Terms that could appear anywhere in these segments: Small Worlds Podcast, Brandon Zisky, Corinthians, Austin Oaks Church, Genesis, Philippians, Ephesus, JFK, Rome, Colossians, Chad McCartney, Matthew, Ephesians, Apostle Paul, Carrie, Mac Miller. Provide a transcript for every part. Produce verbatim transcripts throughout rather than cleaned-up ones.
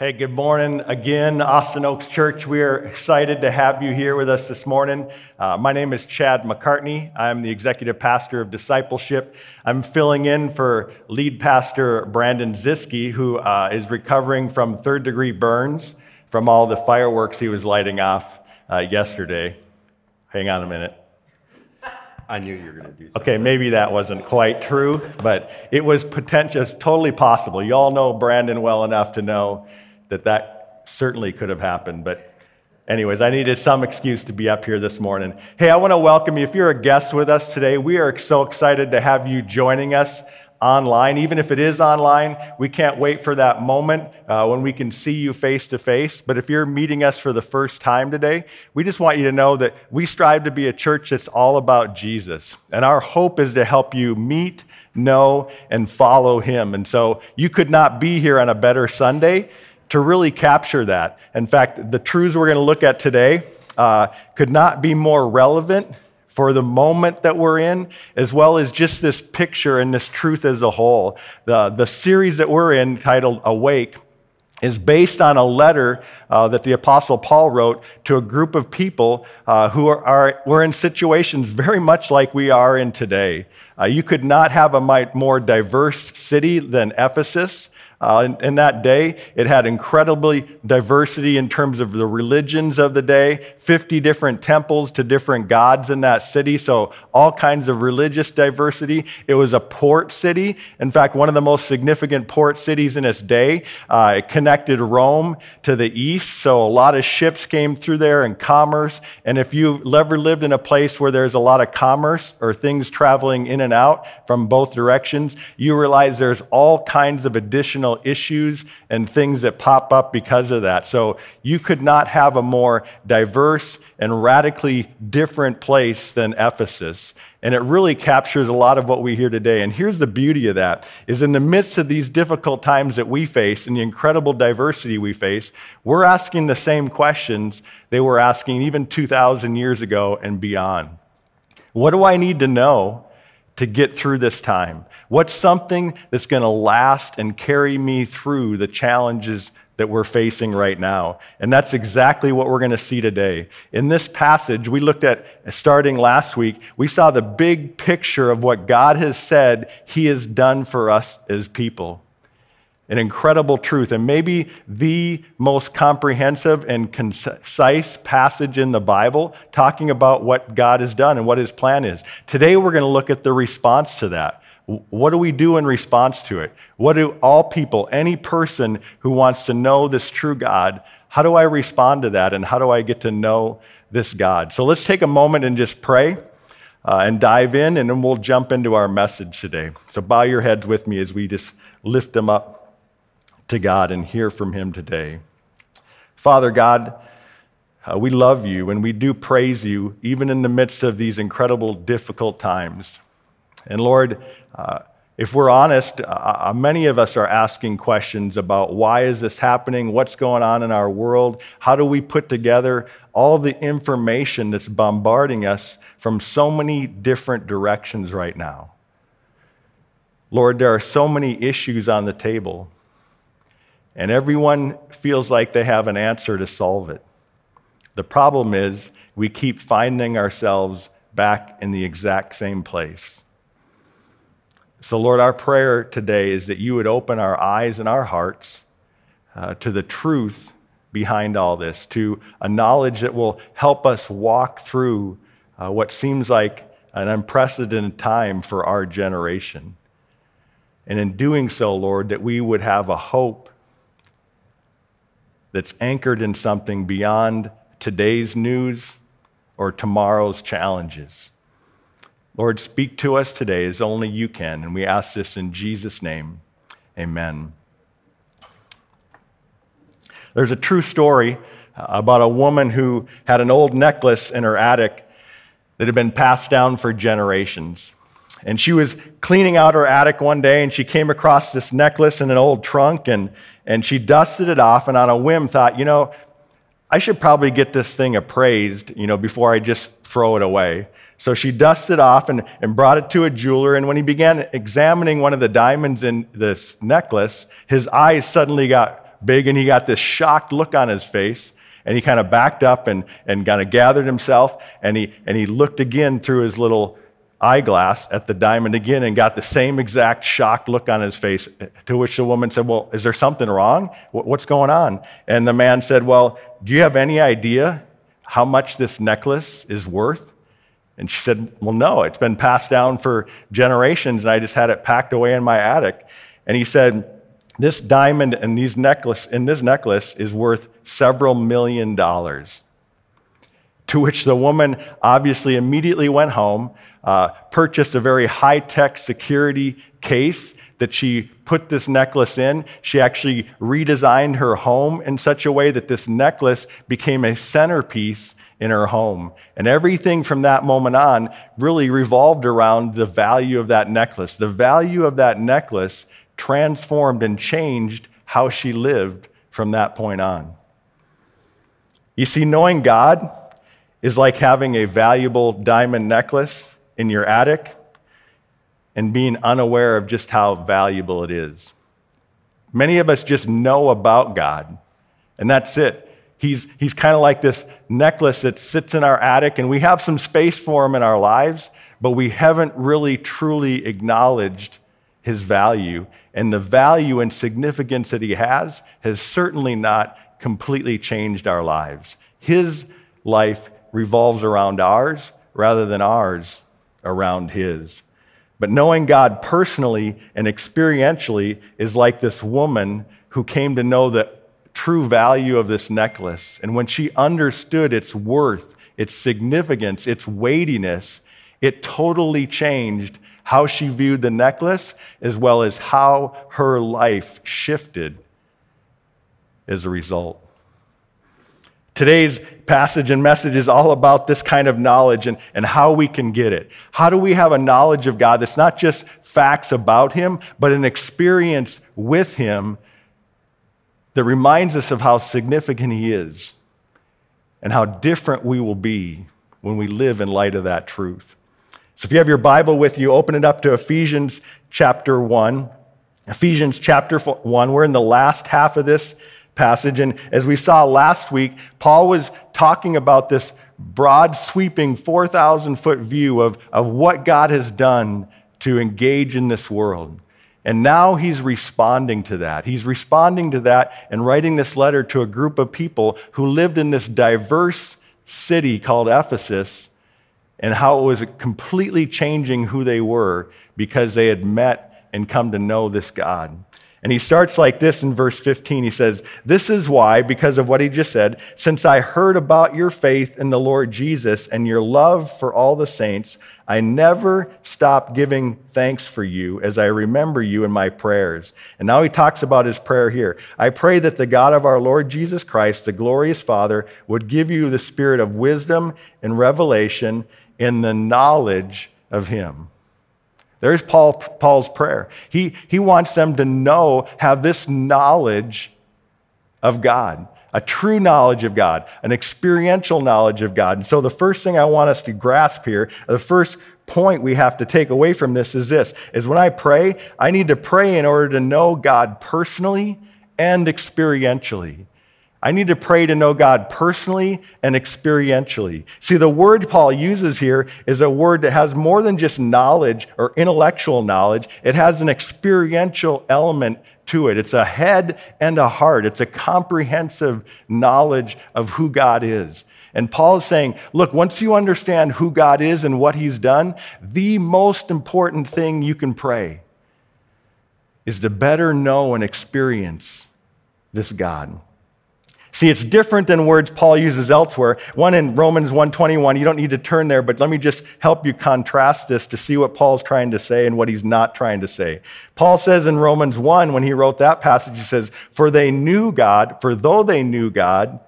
Hey, good morning again, Austin Oaks Church. We are excited to have you here with us this morning. Uh, my name is Chad McCartney. I'm the executive pastor of discipleship. I'm filling in for lead pastor Brandon Zisky, who uh, is recovering from third-degree burns from all the fireworks he was lighting off uh, yesterday. Hang on a minute. I knew you were going to do something. Okay, maybe that wasn't quite true, but it was potential, totally possible. You all know Brandon well enough to know that that certainly could have happened. But anyways, I needed some excuse to be up here this morning. Hey, I want to welcome you. If you're a guest with us today, we are so excited to have you joining us online. Even if it is online, we can't wait for that moment uh, when we can see you face to face. But if you're meeting us for the first time today, we just want you to know that we strive to be a church that's all about Jesus. And our hope is to help you meet, know, and follow him. And so you could not be here on a better Sunday to really capture that. In fact, the truths we're going to look at today uh, could not be more relevant for the moment that we're in, as well as just this picture and this truth as a whole. The, the series that we're in, titled Awake, is based on a letter uh, that the Apostle Paul wrote to a group of people uh, who are, are were in situations very much like we are in today. Uh, you could not have a might more diverse city than Ephesus. Uh, in, in that day, it had incredibly diversity in terms of the religions of the day, fifty different temples to different gods in that city, so all kinds of religious diversity. It was a port city. In fact, one of the most significant port cities in its day. Uh, it connected Rome to the east, so a lot of ships came through there and commerce. And if you've ever lived in a place where there's a lot of commerce or things traveling in and out from both directions, you realize there's all kinds of additional issues and things that pop up because of that. So you could not have a more diverse and radically different place than Ephesus. And it really captures a lot of what we hear today. And here's the beauty of that, is in the midst of these difficult times that we face and the incredible diversity we face, we're asking the same questions they were asking even two thousand years ago and beyond. What do I need to know to get through this time? What's something that's going to last and carry me through the challenges that we're facing right now? And that's exactly what we're going to see today. In this passage, we looked at, starting last week, we saw the big picture of what God has said he has done for us as people. An incredible truth, and maybe the most comprehensive and concise passage in the Bible, talking about what God has done and what his plan is. Today, we're going to look at the response to that. What do we do in response to it? What do all people, any person who wants to know this true God, how do I respond to that, and how do I get to know this God? So let's take a moment and just pray uh, and dive in, and then we'll jump into our message today. So bow your heads with me as we just lift them up to God and hear from him today. Father God, uh, we love you and we do praise you even in the midst of these incredible difficult times. And Lord, uh, if we're honest, uh, many of us are asking questions about why is this happening, what's going on in our world, how do we put together all the information that's bombarding us from so many different directions right now. Lord, there are so many issues on the table. And everyone feels like they have an answer to solve it. The problem is we keep finding ourselves back in the exact same place. So Lord, our prayer today is that you would open our eyes and our hearts uh, to the truth behind all this, to a knowledge that will help us walk through uh, what seems like an unprecedented time for our generation. And in doing so, Lord, that we would have a hope that's anchored in something beyond today's news or tomorrow's challenges. Lord, speak to us today as only you can, and we ask this in Jesus' name, amen. There's a true story about a woman who had an old necklace in her attic that had been passed down for generations. And she was cleaning out her attic one day, and she came across this necklace in an old trunk, and, and she dusted it off, and on a whim thought, you know, I should probably get this thing appraised, you know, before I just throw it away. So she dusted it off and, and brought it to a jeweler, and when he began examining one of the diamonds in this necklace, his eyes suddenly got big, and he got this shocked look on his face, and he kind of backed up and, and kind of gathered himself, and he, and he looked again through his little eyeglass at the diamond again and got the same exact shocked look on his face, to which the woman said, well, is there something wrong? What's going on? And the man said, well, do you have any idea how much this necklace is worth? And she said, well, no, it's been passed down for generations, and I just had it packed away in my attic. And he said, this diamond and these necklace and this necklace is worth several million dollars. To which the woman obviously immediately went home, uh, purchased a very high-tech security case that she put this necklace in. She actually redesigned her home in such a way that this necklace became a centerpiece in her home. And everything from that moment on really revolved around the value of that necklace. The value of that necklace transformed and changed how she lived from that point on. You see, knowing God is like having a valuable diamond necklace in your attic and being unaware of just how valuable it is. Many of us just know about God, and that's it. He's, he's kind of like this necklace that sits in our attic, and we have some space for him in our lives, but we haven't really truly acknowledged his value, and the value and significance that he has has certainly not completely changed our lives. His life revolves around ours rather than ours around his. But knowing God personally and experientially is like this woman who came to know the true value of this necklace. And when she understood its worth, its significance, its weightiness, it totally changed how she viewed the necklace as well as how her life shifted as a result. Today's passage and message is all about this kind of knowledge and, and how we can get it. How do we have a knowledge of God that's not just facts about him, but an experience with him that reminds us of how significant he is and how different we will be when we live in light of that truth. So if you have your Bible with you, open it up to Ephesians chapter one. Ephesians chapter one, we're in the last half of this passage, and as we saw last week, Paul was talking about this broad, sweeping, four thousand foot view of, of what God has done to engage in this world. And now he's responding to that. He's responding to that and writing this letter to a group of people who lived in this diverse city called Ephesus, and how it was completely changing who they were because they had met and come to know this God. And he starts like this in verse fifteen. He says, this is why, because of what he just said, since I heard about your faith in the Lord Jesus and your love for all the saints, I never stop giving thanks for you as I remember you in my prayers. And now he talks about his prayer here. I pray that the God of our Lord Jesus Christ, the glorious Father, would give you the spirit of wisdom and revelation in the knowledge of him. There's Paul, Paul's prayer. He, he wants them to know, have this knowledge of God, a true knowledge of God, an experiential knowledge of God. And so the first thing I want us to grasp here, the first point we have to take away from this is this, is when I pray, I need to pray in order to know God personally and experientially. I need to pray to know God personally and experientially. See, the word Paul uses here is a word that has more than just knowledge or intellectual knowledge. It has an experiential element to it. It's a head and a heart. It's a comprehensive knowledge of who God is. And Paul is saying, look, once you understand who God is and what he's done, the most important thing you can pray is to better know and experience this God. See, it's different than words Paul uses elsewhere. One in Romans one twenty-one, you don't need to turn there, but let me just help you contrast this to see what Paul's trying to say and what he's not trying to say. Paul says in Romans one, when he wrote that passage, he says, for they knew God, for though they knew God,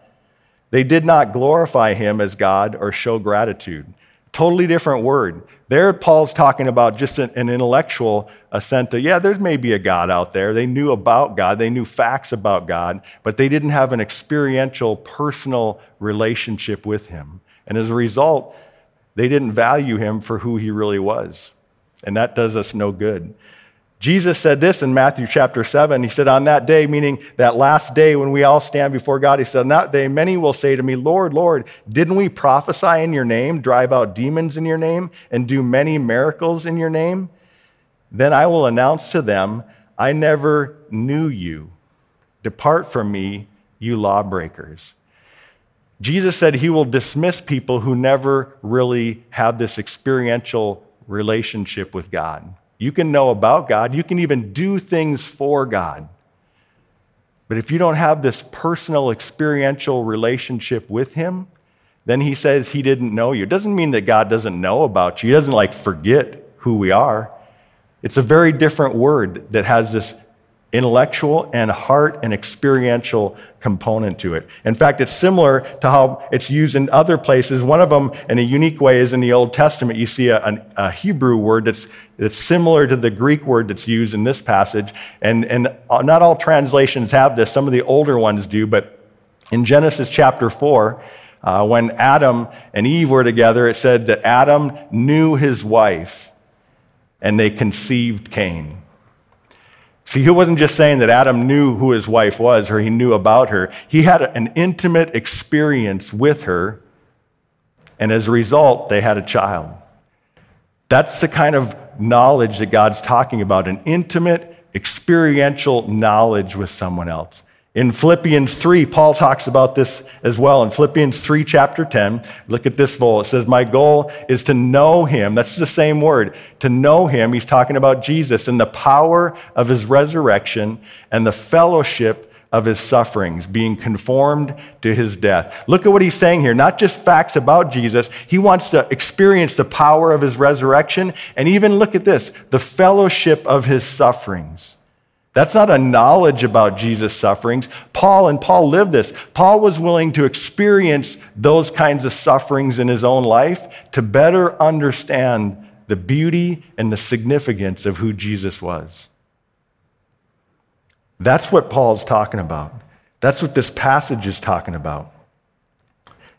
they did not glorify him as God or show gratitude. Totally different word. There, Paul's talking about just an intellectual assent that, yeah, there's maybe a God out there. They knew about God. They knew facts about God, but they didn't have an experiential, personal relationship with him. And as a result, they didn't value him for who he really was. And that does us no good. Jesus said this in Matthew chapter seven. He said, on that day, meaning that last day when we all stand before God, he said, on that day, many will say to me, Lord, Lord, didn't we prophesy in your name, drive out demons in your name, and do many miracles in your name? Then I will announce to them, I never knew you. Depart from me, you lawbreakers. Jesus said he will dismiss people who never really have this experiential relationship with God. You can know about God. You can even do things for God. But if you don't have this personal, experiential relationship with him, then he says he didn't know you. It doesn't mean that God doesn't know about you. He doesn't like forget who we are. It's a very different word that has this intellectual and heart and experiential component to it. In fact, it's similar to how it's used in other places. One of them, in a unique way, is in the Old Testament. You see a, a Hebrew word that's, that's similar to the Greek word that's used in this passage. And, and not all translations have this. Some of the older ones do. But in Genesis chapter four, uh, when Adam and Eve were together, it said that Adam knew his wife, and they conceived Cain. See, he wasn't just saying that Adam knew who his wife was or he knew about her. He had an intimate experience with her, and as a result, they had a child. That's the kind of knowledge that God's talking about, an intimate, experiential knowledge with someone else. In Philippians three, Paul talks about this as well. In Philippians three, chapter ten, look at this verse. It says, my goal is to know him. That's the same word. To know him, he's talking about Jesus, and the power of his resurrection and the fellowship of his sufferings, being conformed to his death. Look at what he's saying here. Not just facts about Jesus. He wants to experience the power of his resurrection. And even look at this, the fellowship of his sufferings. That's not a knowledge about Jesus' sufferings. Paul and Paul lived this. Paul was willing to experience those kinds of sufferings in his own life to better understand the beauty and the significance of who Jesus was. That's what Paul's talking about. That's what this passage is talking about.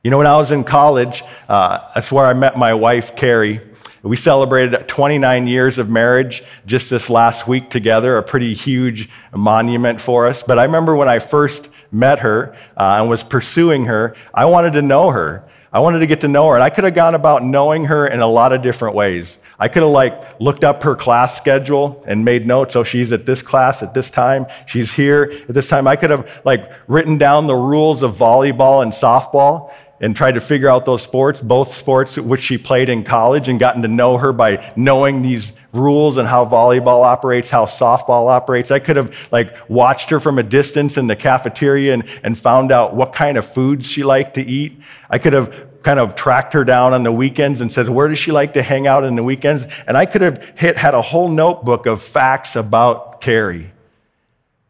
You know, when I was in college, uh, that's where I met my wife, Carrie. We celebrated twenty-nine years of marriage just this last week together, a pretty huge monument for us. But I remember when I first met her uh, and was pursuing her, I wanted to know her. I wanted to get to know her. And I could have gone about knowing her in a lot of different ways. I could have like looked up her class schedule and made notes. Oh, she's at this class at this time. She's here at this time. I could have like written down the rules of volleyball and softball and tried to figure out those sports, both sports which she played in college, and gotten to know her by knowing these rules and how volleyball operates, how softball operates. I could have like watched her from a distance in the cafeteria and, and found out what kind of foods she liked to eat. I could have kind of tracked her down on the weekends and said, where does she like to hang out in the weekends? And I could have hit, had a whole notebook of facts about Carrie.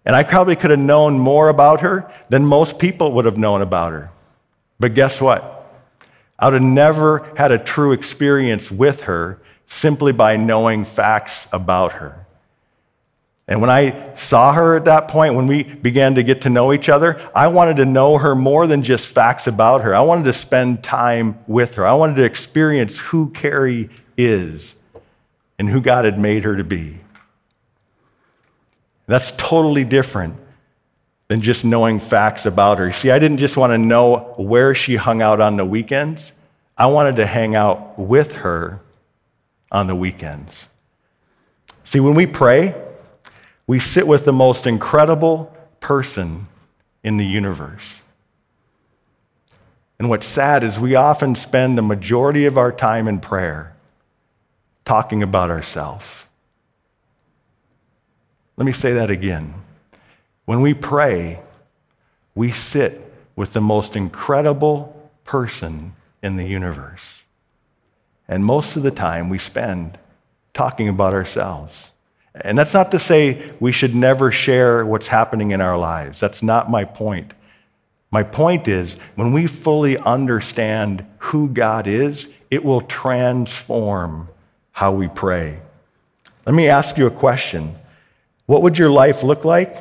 And I probably could have known more about her than most people would have known about her. But guess what? I would have never had a true experience with her simply by knowing facts about her. And when I saw her at that point, when we began to get to know each other, I wanted to know her more than just facts about her. I wanted to spend time with her. I wanted to experience who Carrie is and who God had made her to be. That's totally different than just knowing facts about her. See, I didn't just want to know where she hung out on the weekends. I wanted to hang out with her on the weekends. See, when we pray, we sit with the most incredible person in the universe. And what's sad is we often spend the majority of our time in prayer talking about ourselves. Let me say that again. When we pray, we sit with the most incredible person in the universe. And most of the time we spend talking about ourselves. And that's not to say we should never share what's happening in our lives. That's not my point. My point is, when we fully understand who God is, it will transform how we pray. Let me ask you a question. What would your life look like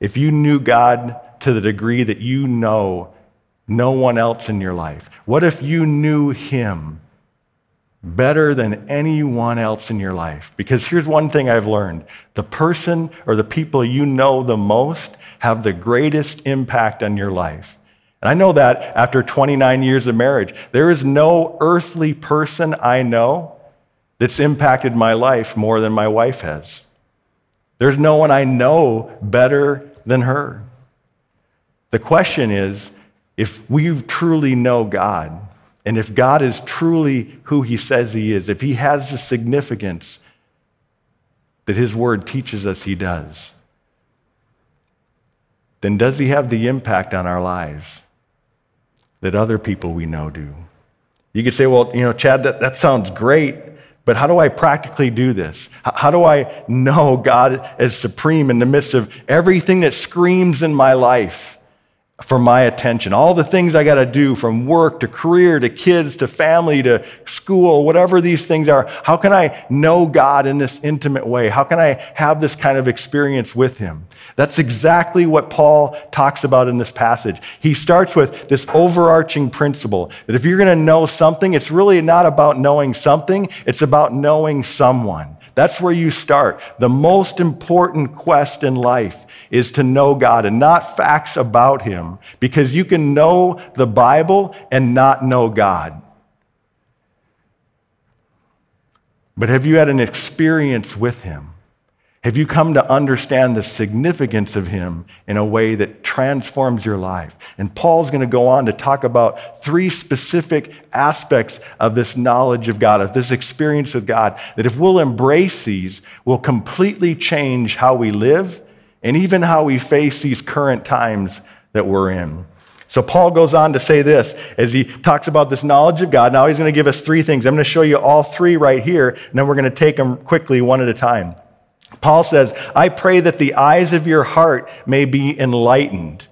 if you knew God to the degree that you know no one else in your life? What if you knew him better than anyone else in your life. Because here's one thing I've learned. The person or the people you know the most have the greatest impact on your life. And I know that after twenty-nine years of marriage. There is no earthly person I know that's impacted my life more than my wife has. There's no one I know better than her. The question is, if we truly know God, and if God is truly who he says he is, if he has the significance that his word teaches us he does, then does he have the impact on our lives that other people we know do? You could say, well, you know, Chad, that, that sounds great, but how do I practically do this? How do I know God as supreme in the midst of everything that screams in my life for my attention? All the things I got to do, from work to career to kids to family to school, whatever these things are. How can I know God in this intimate way? How can I have this kind of experience with him? That's exactly what Paul talks about in this passage. He starts with this overarching principle that if you're going to know something, it's really not about knowing something, it's about knowing someone. That's where you start. The most important quest in life is to know God and not facts about him, because you can know the Bible and not know God. But have you had an experience with him? Have you come to understand the significance of him in a way that transforms your life? And Paul's going to go on to talk about three specific aspects of this knowledge of God, of this experience with God, that if we'll embrace these, will completely change how we live and even how we face these current times that we're in. So Paul goes on to say this as he talks about this knowledge of God. Now he's going to give us three things. I'm going to show you all three right here, and then we're going to take them quickly one at a time. Paul says, I pray that the eyes of your heart may be enlightened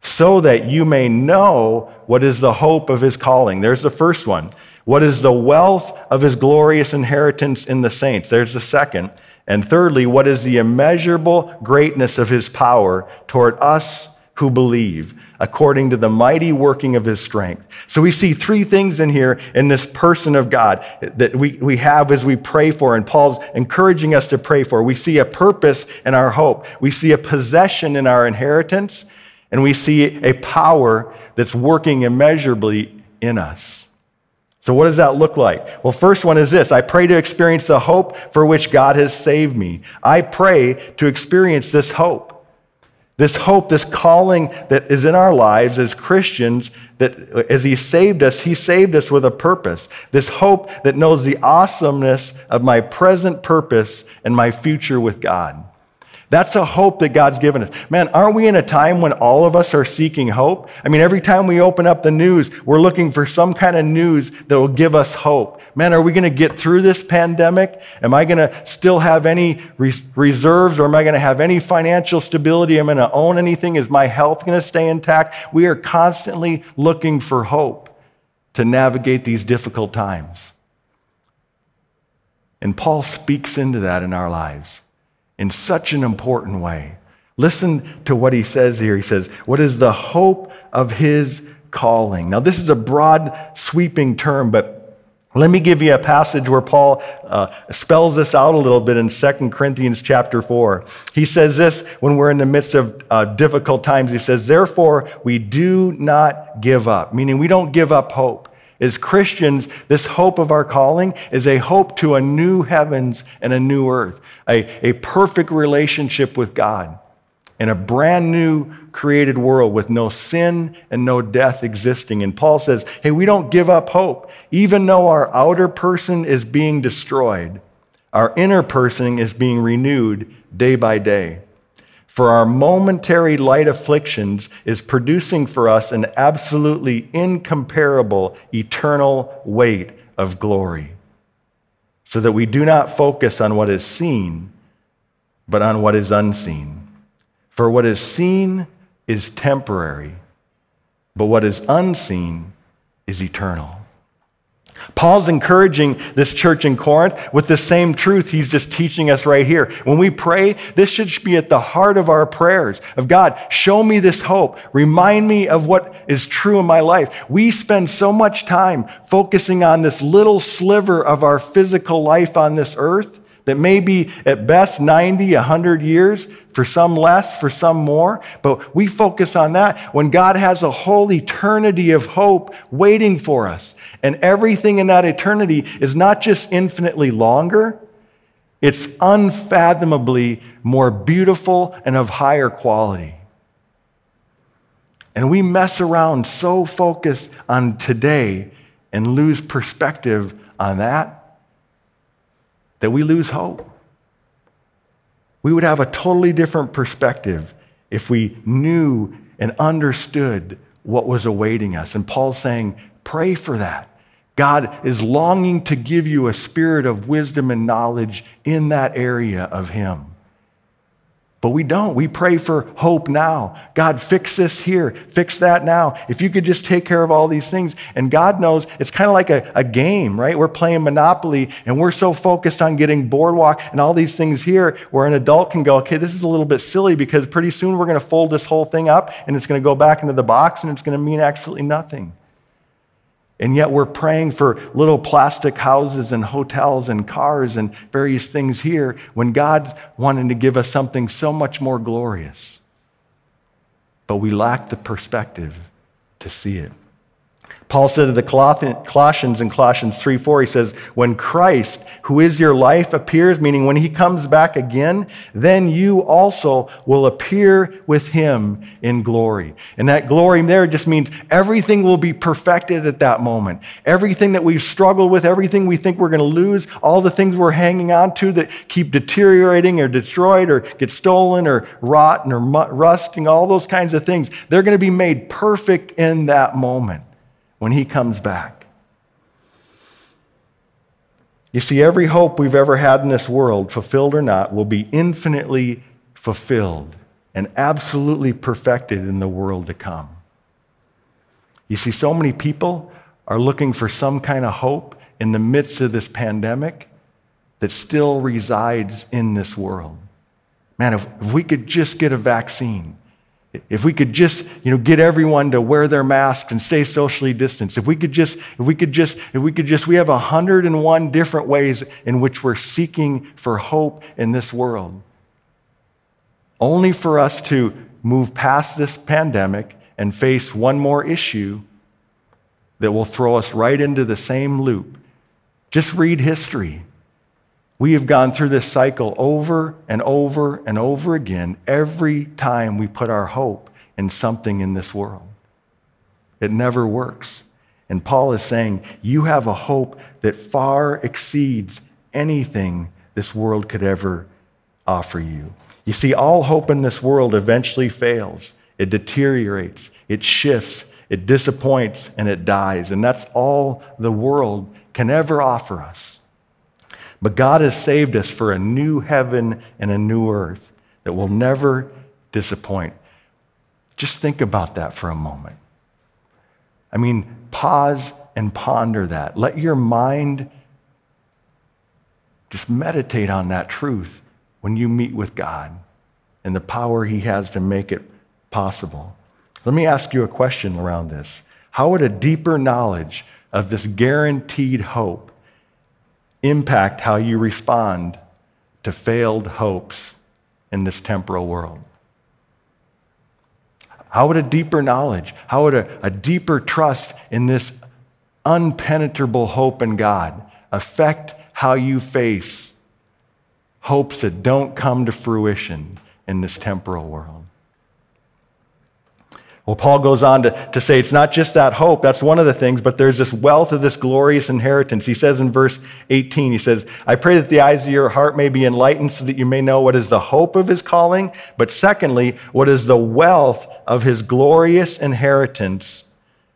so that you may know what is the hope of his calling. There's the first one. What is the wealth of his glorious inheritance in the saints? There's the second. And thirdly, what is the immeasurable greatness of his power toward us who believe, according to the mighty working of his strength. So we see three things in here in this person of God that we, we have as we pray for, and Paul's encouraging us to pray for. We see a purpose in our hope. We see a possession in our inheritance, and we see a power that's working immeasurably in us. So what does that look like? Well, first one is this. I pray to experience the hope for which God has saved me. I pray to experience this hope. This hope, this calling that is in our lives as Christians, that as he saved us, he saved us with a purpose. This hope that knows the awesomeness of my present purpose and my future with God. That's a hope that God's given us. Man, aren't we in a time when all of us are seeking hope? I mean, every time we open up the news, we're looking for some kind of news that will give us hope. Man, are we going to get through this pandemic? Am I going to still have any res- reserves, or am I going to have any financial stability? Am I going to own anything? Is my health going to stay intact? We are constantly looking for hope to navigate these difficult times. And Paul speaks into that in our lives in such an important way. Listen to what he says here. He says, what is the hope of his calling? Now, this is a broad, sweeping term, but let me give you a passage where Paul uh, spells this out a little bit in Second Corinthians chapter four. He says this when we're in the midst of uh, difficult times. He says, therefore, we do not give up, meaning we don't give up hope. As Christians, this hope of our calling is a hope to a new heavens and a new earth, a, a perfect relationship with God in a brand new created world with no sin and no death existing. And Paul says, hey, we don't give up hope. Even though our outer person is being destroyed, our inner person is being renewed day by day. For our momentary light afflictions is producing for us an absolutely incomparable eternal weight of glory, so that we do not focus on what is seen, but on what is unseen. For what is seen is temporary, but what is unseen is eternal. Paul's encouraging this church in Corinth with the same truth he's just teaching us right here. When we pray, this should be at the heart of our prayers, of God, show me this hope. Remind me of what is true in my life. We spend so much time focusing on this little sliver of our physical life on this earth that may be at best ninety, one hundred years, for some less, for some more. But we focus on that when God has a whole eternity of hope waiting for us. And everything in that eternity is not just infinitely longer, it's unfathomably more beautiful and of higher quality. And we mess around so focused on today and lose perspective on that, that we lose hope. We would have a totally different perspective if we knew and understood what was awaiting us. And Paul's saying, pray for that. God is longing to give you a spirit of wisdom and knowledge in that area of Him. But we don't. We pray for hope now. God, fix this here. Fix that now. If you could just take care of all these things. And God knows it's kind of like a, a game, right? We're playing Monopoly, and we're so focused on getting Boardwalk and all these things here where an adult can go, okay, this is a little bit silly because pretty soon we're going to fold this whole thing up, and it's going to go back into the box, and it's going to mean absolutely nothing. And yet we're praying for little plastic houses and hotels and cars and various things here when God's wanting to give us something so much more glorious. But we lack the perspective to see it. Paul said to the Colossians in Colossians three four, he says, when Christ, who is your life, appears, meaning when He comes back again, then you also will appear with Him in glory. And that glory there just means everything will be perfected at that moment. Everything that we've struggled with, everything we think we're going to lose, all the things we're hanging on to that keep deteriorating or destroyed or get stolen or rotten or rusting, all those kinds of things, they're going to be made perfect in that moment. When He comes back. You see, every hope we've ever had in this world, fulfilled or not, will be infinitely fulfilled and absolutely perfected in the world to come. You see, so many people are looking for some kind of hope in the midst of this pandemic that still resides in this world. Man, if, if we could just get a vaccine, if we could just, you know, get everyone to wear their masks and stay socially distanced, if we could just, if we could just, if we could just, we have one hundred one different ways in which we're seeking for hope in this world. Only for us to move past this pandemic and face one more issue that will throw us right into the same loop. Just read history. We have gone through this cycle over and over and over again every time we put our hope in something in this world. It never works. And Paul is saying, you have a hope that far exceeds anything this world could ever offer you. You see, all hope in this world eventually fails. It deteriorates, it shifts, it disappoints, and it dies. And that's all the world can ever offer us. But God has saved us for a new heaven and a new earth that will never disappoint. Just think about that for a moment. I mean, pause and ponder that. Let your mind just meditate on that truth when you meet with God and the power He has to make it possible. Let me ask you a question around this. How would a deeper knowledge of this guaranteed hope impact how you respond to failed hopes in this temporal world? How would a deeper knowledge, how would a, a deeper trust in this unpenetrable hope in God affect how you face hopes that don't come to fruition in this temporal world? Well, Paul goes on to, to say it's not just that hope, that's one of the things, but there's this wealth of this glorious inheritance. He says in verse eighteen, he says, I pray that the eyes of your heart may be enlightened so that you may know what is the hope of His calling, but secondly, what is the wealth of His glorious inheritance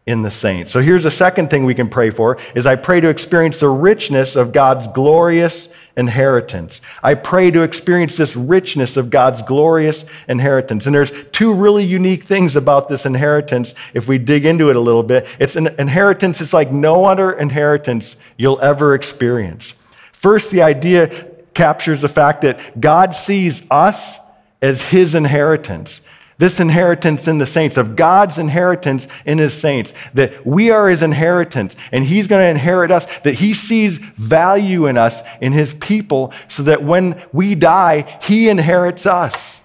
in the saints. So here's a second thing we can pray for, is I pray to experience the richness of God's glorious inheritance. I pray to experience this richness of God's glorious inheritance. And there's two really unique things about this inheritance if we dig into it a little bit. It's an inheritance, it's like no other inheritance you'll ever experience. First, the idea captures the fact that God sees us as his inheritance. This inheritance in the saints, of God's inheritance in his saints, that we are his inheritance and he's going to inherit us, that he sees value in us, in his people, so that when we die, he inherits us.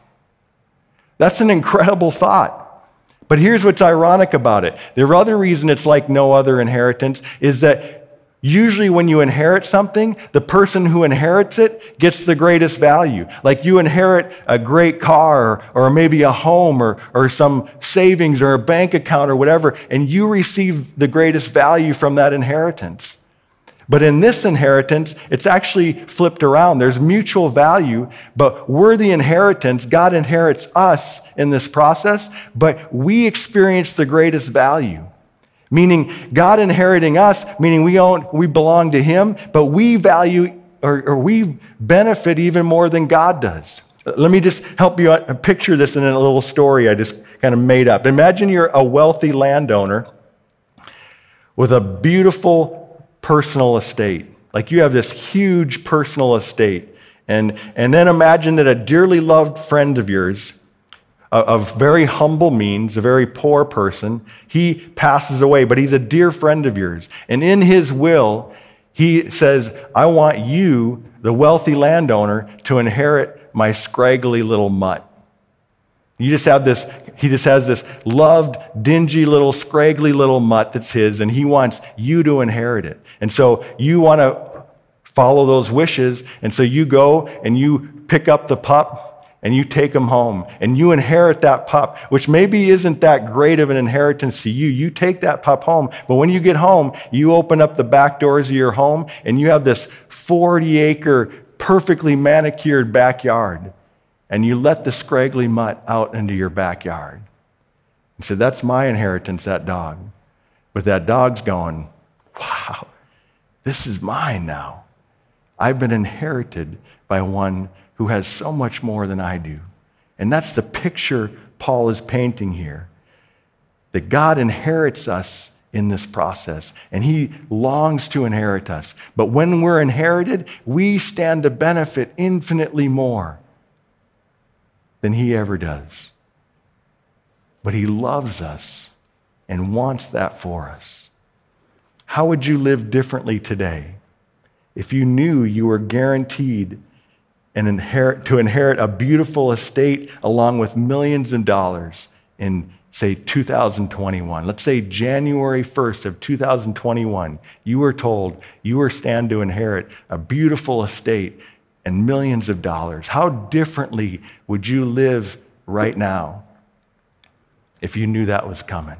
That's an incredible thought. But here's what's ironic about it. The other reason it's like no other inheritance is that usually when you inherit something, the person who inherits it gets the greatest value. Like you inherit a great car or maybe a home or, or some savings or a bank account or whatever, and you receive the greatest value from that inheritance. But in this inheritance, it's actually flipped around. There's mutual value, but we're the inheritance. God inherits us in this process, but we experience the greatest value. Meaning God inheriting us, meaning we own, we belong to him, but we value or, or we benefit even more than God does. Let me just help you picture this in a little story I just kind of made up. Imagine you're a wealthy landowner with a beautiful personal estate. Like you have this huge personal estate. And, and then imagine that a dearly loved friend of yours, of very humble means, a very poor person, he passes away, but he's a dear friend of yours. And in his will, he says, I want you, the wealthy landowner, to inherit my scraggly little mutt. You just have this, he just has this loved, dingy little, scraggly little mutt that's his, and he wants you to inherit it. And so you want to follow those wishes, and so you go and you pick up the pup and you take him home, and you inherit that pup, which maybe isn't that great of an inheritance to you. You take that pup home, but when you get home, you open up the back doors of your home, and you have this forty-acre, perfectly manicured backyard. And you let the scraggly mutt out into your backyard. And so that's my inheritance, that dog. But that dog's going, wow, this is mine now. I've been inherited by one who has so much more than I do. And that's the picture Paul is painting here, that God inherits us in this process, and he longs to inherit us. But when we're inherited, we stand to benefit infinitely more than he ever does. But he loves us and wants that for us. How would you live differently today if you knew you were guaranteed and inherit to inherit a beautiful estate along with millions of dollars in, say, two thousand twenty-one? Let's say January first of two thousand twenty-one, you were told you were stand to inherit a beautiful estate and millions of dollars. How differently would you live right now if you knew that was coming?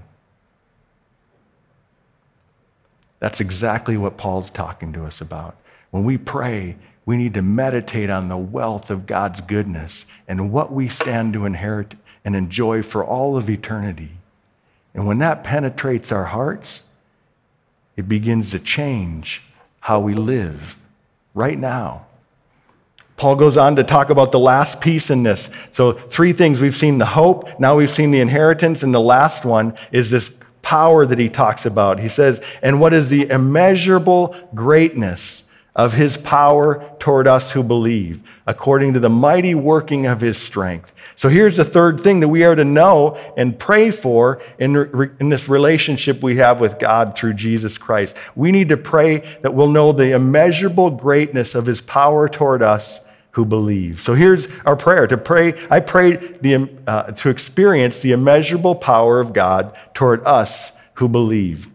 That's exactly what Paul's talking to us about. When we pray, we need to meditate on the wealth of God's goodness and what we stand to inherit and enjoy for all of eternity. And when that penetrates our hearts, it begins to change how we live right now. Paul goes on to talk about the last piece in this. So three things. We've seen the hope, now we've seen the inheritance, and the last one is this power that he talks about. He says, and what is the immeasurable greatness of his power toward us who believe, according to the mighty working of his strength. So here's the third thing that we are to know and pray for in, in this relationship we have with God through Jesus Christ. We need to pray that we'll know the immeasurable greatness of his power toward us who believe. So here's our prayer, to pray, I pray the, uh, to experience the immeasurable power of God toward us who believe.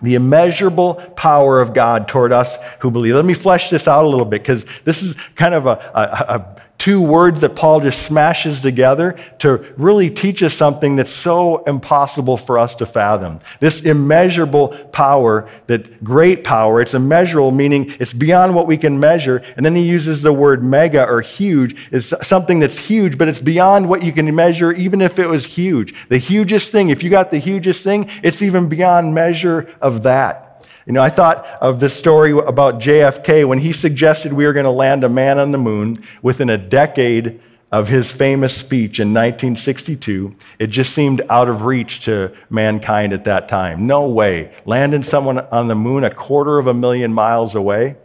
The immeasurable power of God toward us who believe. Let me flesh this out a little bit, because this is kind of a, a, a two words that Paul just smashes together to really teach us something that's so impossible for us to fathom. This immeasurable power, that great power, it's immeasurable, meaning it's beyond what we can measure. And then he uses the word mega or huge. It's something that's huge, but it's beyond what you can measure, even if it was huge. The hugest thing, if you got the hugest thing, it's even beyond measure of that. You know, I thought of this story about J F K when he suggested we were going to land a man on the moon within a decade of his famous speech in nineteen sixty-two. It just seemed out of reach to mankind at that time. No way. Landing someone on the moon a quarter of a million miles away.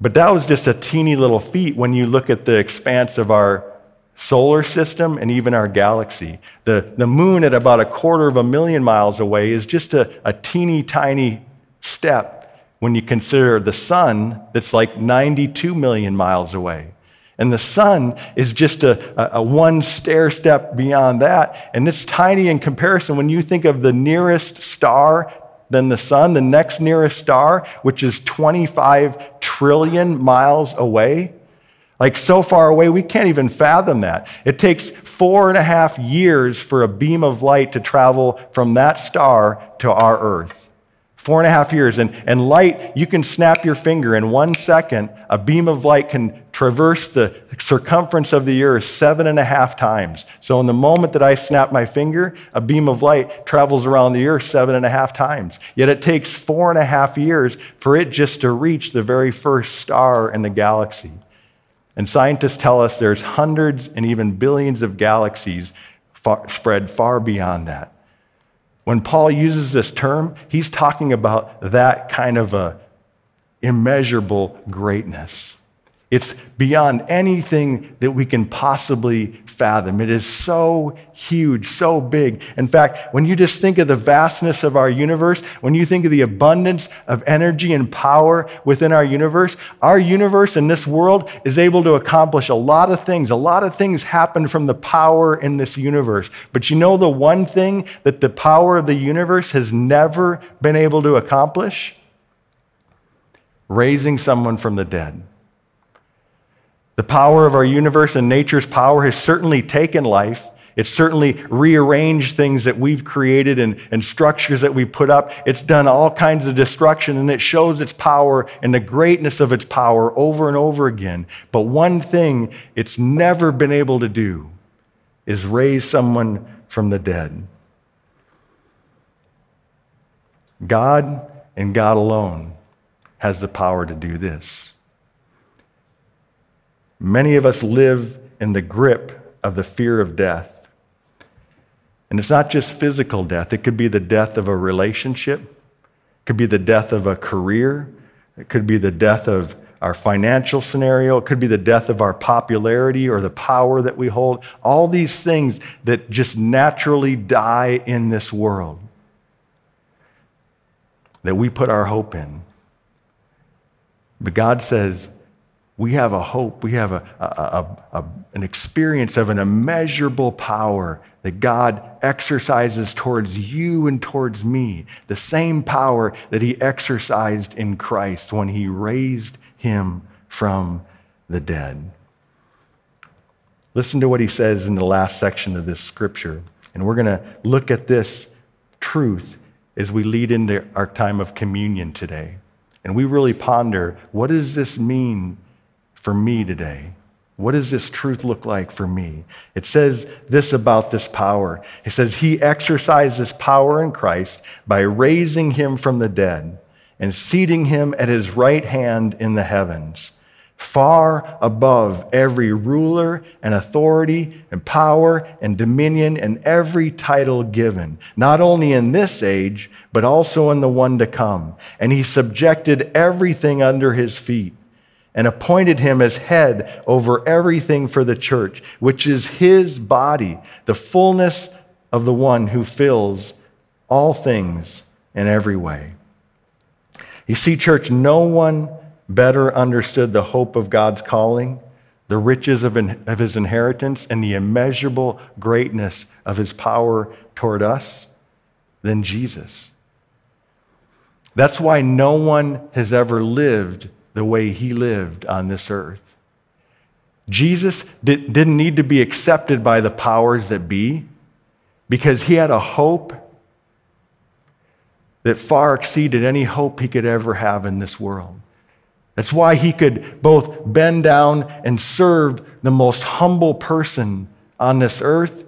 But that was just a teeny little feat when you look at the expanse of our solar system and even our galaxy. The, the moon at about a quarter of a million miles away is just a, a teeny tiny step when you consider the sun that's like ninety-two million miles away. And the sun is just a, a, a one stair step beyond that, and it's tiny in comparison. When you think of the nearest star than the sun, the next nearest star, which is twenty-five trillion miles away, like so far away, we can't even fathom that. It takes four and a half years for a beam of light to travel from that star to our Earth. Four and a half years. And, and light, you can snap your finger in one second. A beam of light can traverse the circumference of the Earth seven and a half times. So in the moment that I snap my finger, a beam of light travels around the Earth seven and a half times. Yet it takes four and a half years for it just to reach the very first star in the galaxy. And scientists tell us there's hundreds and even billions of galaxies far, spread far beyond that. When Paul uses this term, he's talking about that kind of a immeasurable greatness. It's beyond anything that we can possibly fathom. It is so huge, so big. In fact, when you just think of the vastness of our universe, when you think of the abundance of energy and power within our universe, our universe and this world is able to accomplish a lot of things. A lot of things happen from the power in this universe. But you know the one thing that the power of the universe has never been able to accomplish? Raising someone from the dead. The power of our universe and nature's power has certainly taken life. It's certainly rearranged things that we've created and, and structures that we put up. It's done all kinds of destruction, and it shows its power and the greatness of its power over and over again. But one thing it's never been able to do is raise someone from the dead. God and God alone has the power to do this. Many of us live in the grip of the fear of death. And it's not just physical death. It could be the death of a relationship. It could be the death of a career. It could be the death of our financial scenario. It could be the death of our popularity or the power that we hold. All these things that just naturally die in this world that we put our hope in. But God says, we have a hope, we have a, a, a, a, an experience of an immeasurable power that God exercises towards you and towards me, the same power that he exercised in Christ when he raised him from the dead. Listen to what he says in the last section of this scripture, and we're going to look at this truth as we lead into our time of communion today. And we really ponder, what does this mean for me today? What does this truth look like for me? It says this about this power. It says he exercised this power in Christ by raising him from the dead and seating him at his right hand in the heavens, far above every ruler and authority and power and dominion and every title given, not only in this age, but also in the one to come. And he subjected everything under his feet, and appointed him as head over everything for the church, which is his body, the fullness of the one who fills all things in every way. You see, church, no one better understood the hope of God's calling, the riches of, in, of his inheritance, and the immeasurable greatness of his power toward us than Jesus. That's why no one has ever lived the way he lived on this earth. Jesus did, didn't need to be accepted by the powers that be because he had a hope that far exceeded any hope he could ever have in this world. That's why he could both bend down and serve the most humble person on this earth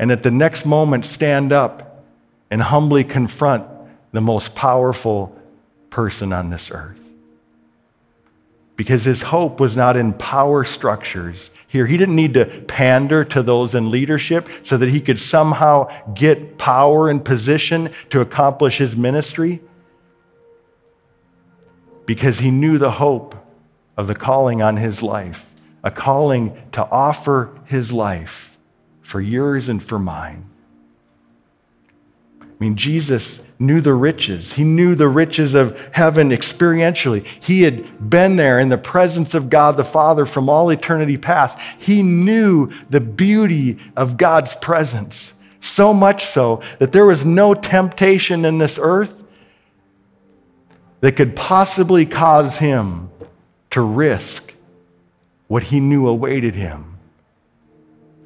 and at the next moment stand up and humbly confront the most powerful person on this earth. Because his hope was not in power structures here. He didn't need to pander to those in leadership so that he could somehow get power and position to accomplish his ministry. Because he knew the hope of the calling on his life, a calling to offer his life for yours and for mine. I mean, Jesus knew the riches. He knew the riches of heaven experientially. He had been there in the presence of God the Father from all eternity past. He knew the beauty of God's presence, so much so that there was no temptation in this earth that could possibly cause him to risk what he knew awaited him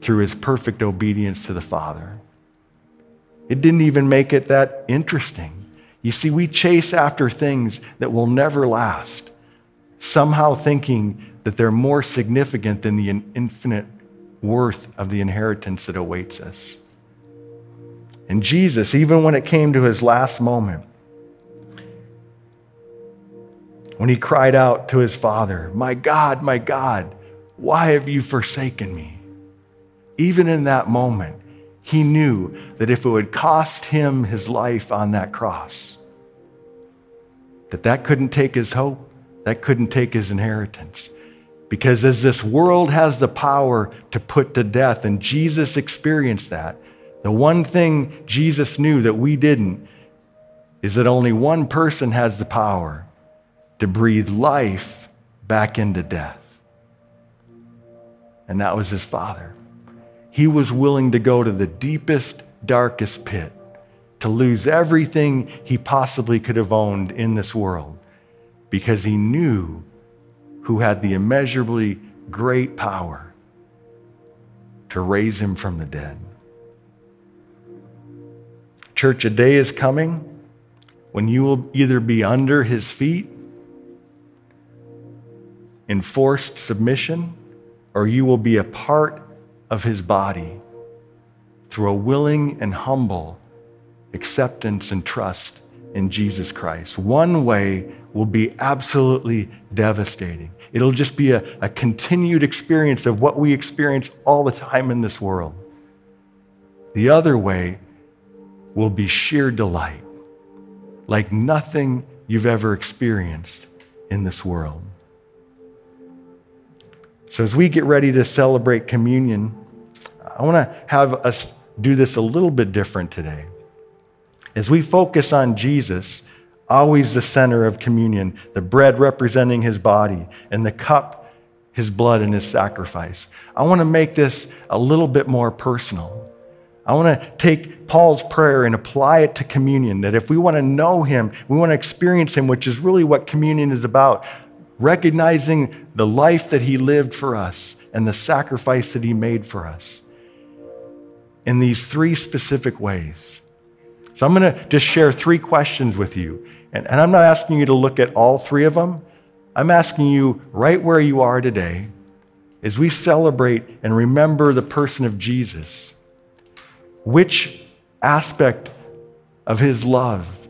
through his perfect obedience to the Father. It didn't even make it that interesting. You see, we chase after things that will never last, somehow thinking that they're more significant than the infinite worth of the inheritance that awaits us. And Jesus, even when it came to his last moment, when he cried out to his Father, "My God, my God, why have you forsaken me?" Even in that moment, he knew that if it would cost him his life on that cross, that that couldn't take his hope, that couldn't take his inheritance. Because as this world has the power to put to death, and Jesus experienced that, the one thing Jesus knew that we didn't is that only one person has the power to breathe life back into death. And that was his Father. He was willing to go to the deepest, darkest pit, to lose everything he possibly could have owned in this world, because he knew who had the immeasurably great power to raise him from the dead. Church, a day is coming when you will either be under his feet in forced submission, or you will be a part of his body through a willing and humble acceptance and trust in Jesus Christ. One way will be absolutely devastating. It'll just be a, a continued experience of what we experience all the time in this world. The other way will be sheer delight, like nothing you've ever experienced in this world. So as we get ready to celebrate communion, I want to have us do this a little bit different today. As we focus on Jesus, always the center of communion, the bread representing his body and the cup, his blood and his sacrifice, I want to make this a little bit more personal. I want to take Paul's prayer and apply it to communion, that if we want to know him, we want to experience him, which is really what communion is about, recognizing the life that he lived for us and the sacrifice that he made for us in these three specific ways. So I'm going to just share three questions with you. And, and I'm not asking you to look at all three of them. I'm asking you right where you are today, as we celebrate and remember the person of Jesus, which aspect of his love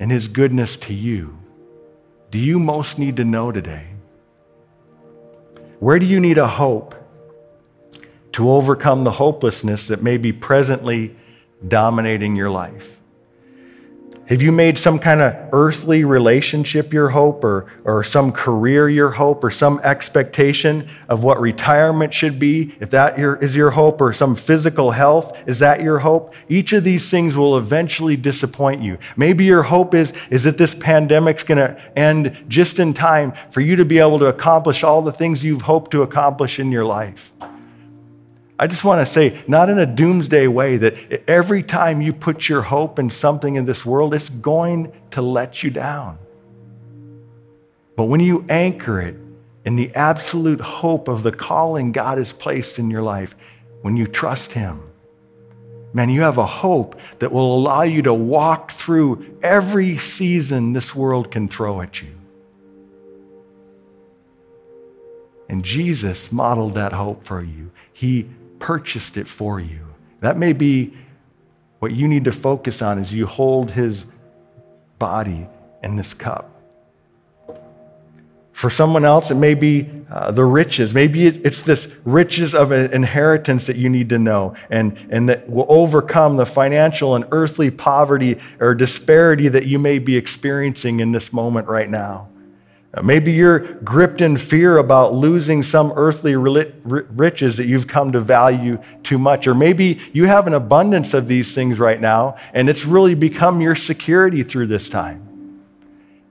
and his goodness to you do you most need to know today? Where do you need a hope to overcome the hopelessness that may be presently dominating your life? Have you made some kind of earthly relationship your hope, or, or some career your hope, or some expectation of what retirement should be, if that your, is your hope, or some physical health, is that your hope? Each of these things will eventually disappoint you. Maybe your hope is, is that this pandemic's going to end just in time for you to be able to accomplish all the things you've hoped to accomplish in your life. I just want to say, not in a doomsday way, that every time you put your hope in something in this world, it's going to let you down. But when you anchor it in the absolute hope of the calling God has placed in your life, when you trust him, man, you have a hope that will allow you to walk through every season this world can throw at you. And Jesus modeled that hope for you. He purchased it for you. That may be what you need to focus on as you hold his body and this cup. For someone else, it may be uh, the riches. Maybe it, it's this riches of an inheritance that you need to know and, and that will overcome the financial and earthly poverty or disparity that you may be experiencing in this moment right now. Uh, maybe you're gripped in fear about losing some earthly riches that you've come to value too much. Or maybe you have an abundance of these things right now, and it's really become your security through this time.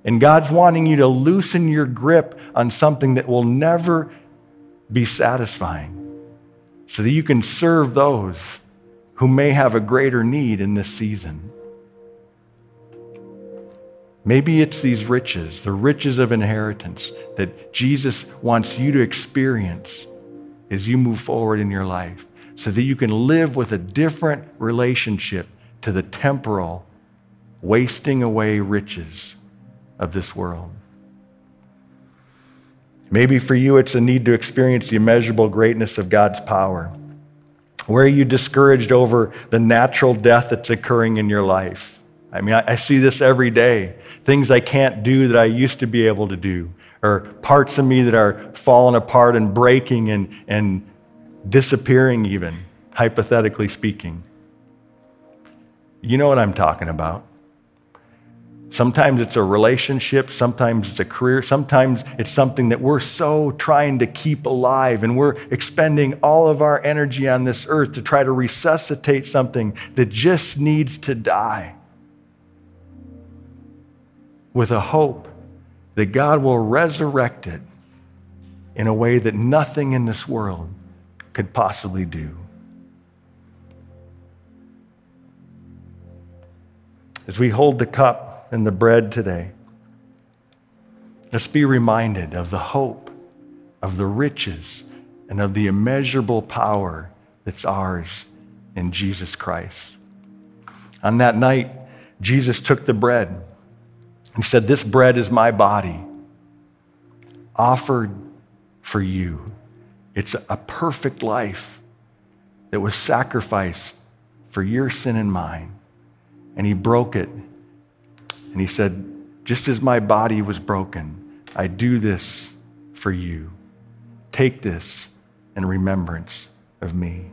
And God's wanting you to loosen your grip on something that will never be satisfying so that you can serve those who may have a greater need in this season. Maybe it's these riches, the riches of inheritance that Jesus wants you to experience as you move forward in your life so that you can live with a different relationship to the temporal, wasting away riches of this world. Maybe for you, it's a need to experience the immeasurable greatness of God's power. Where are you discouraged over the natural death that's occurring in your life? I mean, I, I see this every day. Things I can't do that I used to be able to do, or parts of me that are falling apart and breaking and, and disappearing even, hypothetically speaking. You know what I'm talking about. Sometimes it's a relationship, sometimes it's a career, sometimes it's something that we're so trying to keep alive, and we're expending all of our energy on this earth to try to resuscitate something that just needs to die, with a hope that God will resurrect it in a way that nothing in this world could possibly do. As we hold the cup and the bread today, let's be reminded of the hope, of the riches, and of the immeasurable power that's ours in Jesus Christ. On that night, Jesus took the bread and said, "This bread is my body, offered for you." It's a perfect life that was sacrificed for your sin and mine. And he broke it. And he said, "Just as my body was broken, I do this for you. Take this in remembrance of me."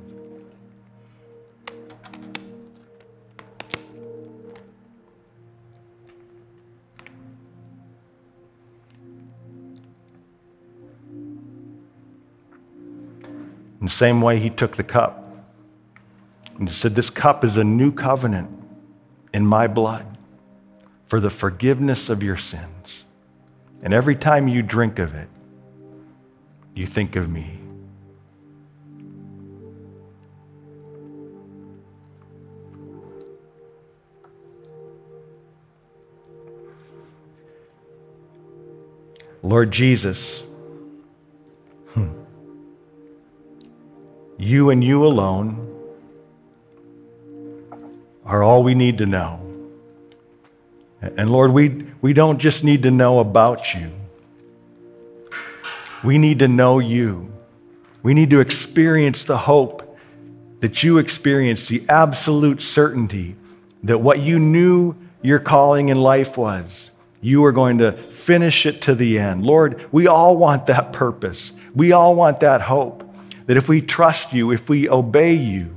In the same way, he took the cup and said, "This cup is a new covenant in my blood, for the forgiveness of your sins. And every time you drink of it, you think of me." Lord Jesus, hmm, you and you alone are all we need to know. And Lord, we, we don't just need to know about you. We need to know you. We need to experience the hope that you experienced, the absolute certainty that what you knew your calling in life was, you are going to finish it to the end. Lord, we all want that purpose. We all want that hope that if we trust you, if we obey you,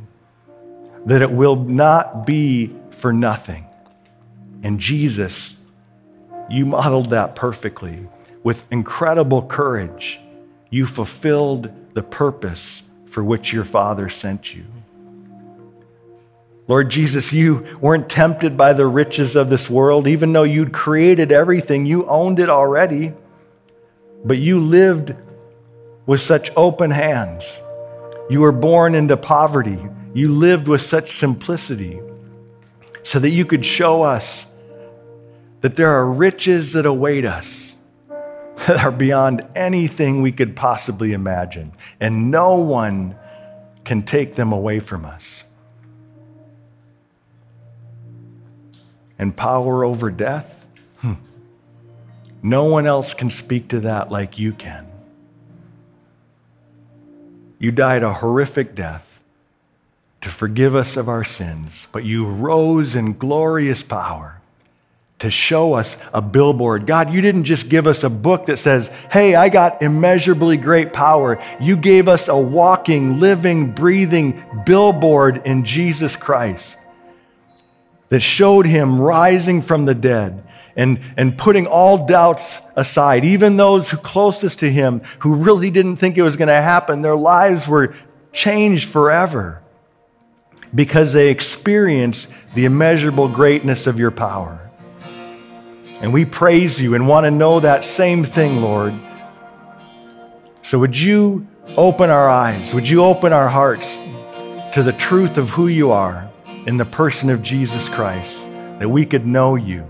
that it will not be for nothing. And Jesus, you modeled that perfectly. With incredible courage, you fulfilled the purpose for which your Father sent you. Lord Jesus, you weren't tempted by the riches of this world, even though you'd created everything, you owned it already, but you lived with such open hands. You were born into poverty. You lived with such simplicity so that you could show us that there are riches that await us that are beyond anything we could possibly imagine, and no one can take them away from us. And power over death, hmm. no one else can speak to that like you can. You died a horrific death to forgive us of our sins, but you rose in glorious power to show us a billboard. God, you didn't just give us a book that says, hey, I got immeasurably great power. You gave us a walking, living, breathing billboard in Jesus Christ that showed him rising from the dead and, and putting all doubts aside. Even those who closest to him who really didn't think it was going to happen, their lives were changed forever because they experienced the immeasurable greatness of your power. And we praise you and want to know that same thing, Lord. So would you open our eyes? Would you open our hearts to the truth of who you are in the person of Jesus Christ, that we could know you?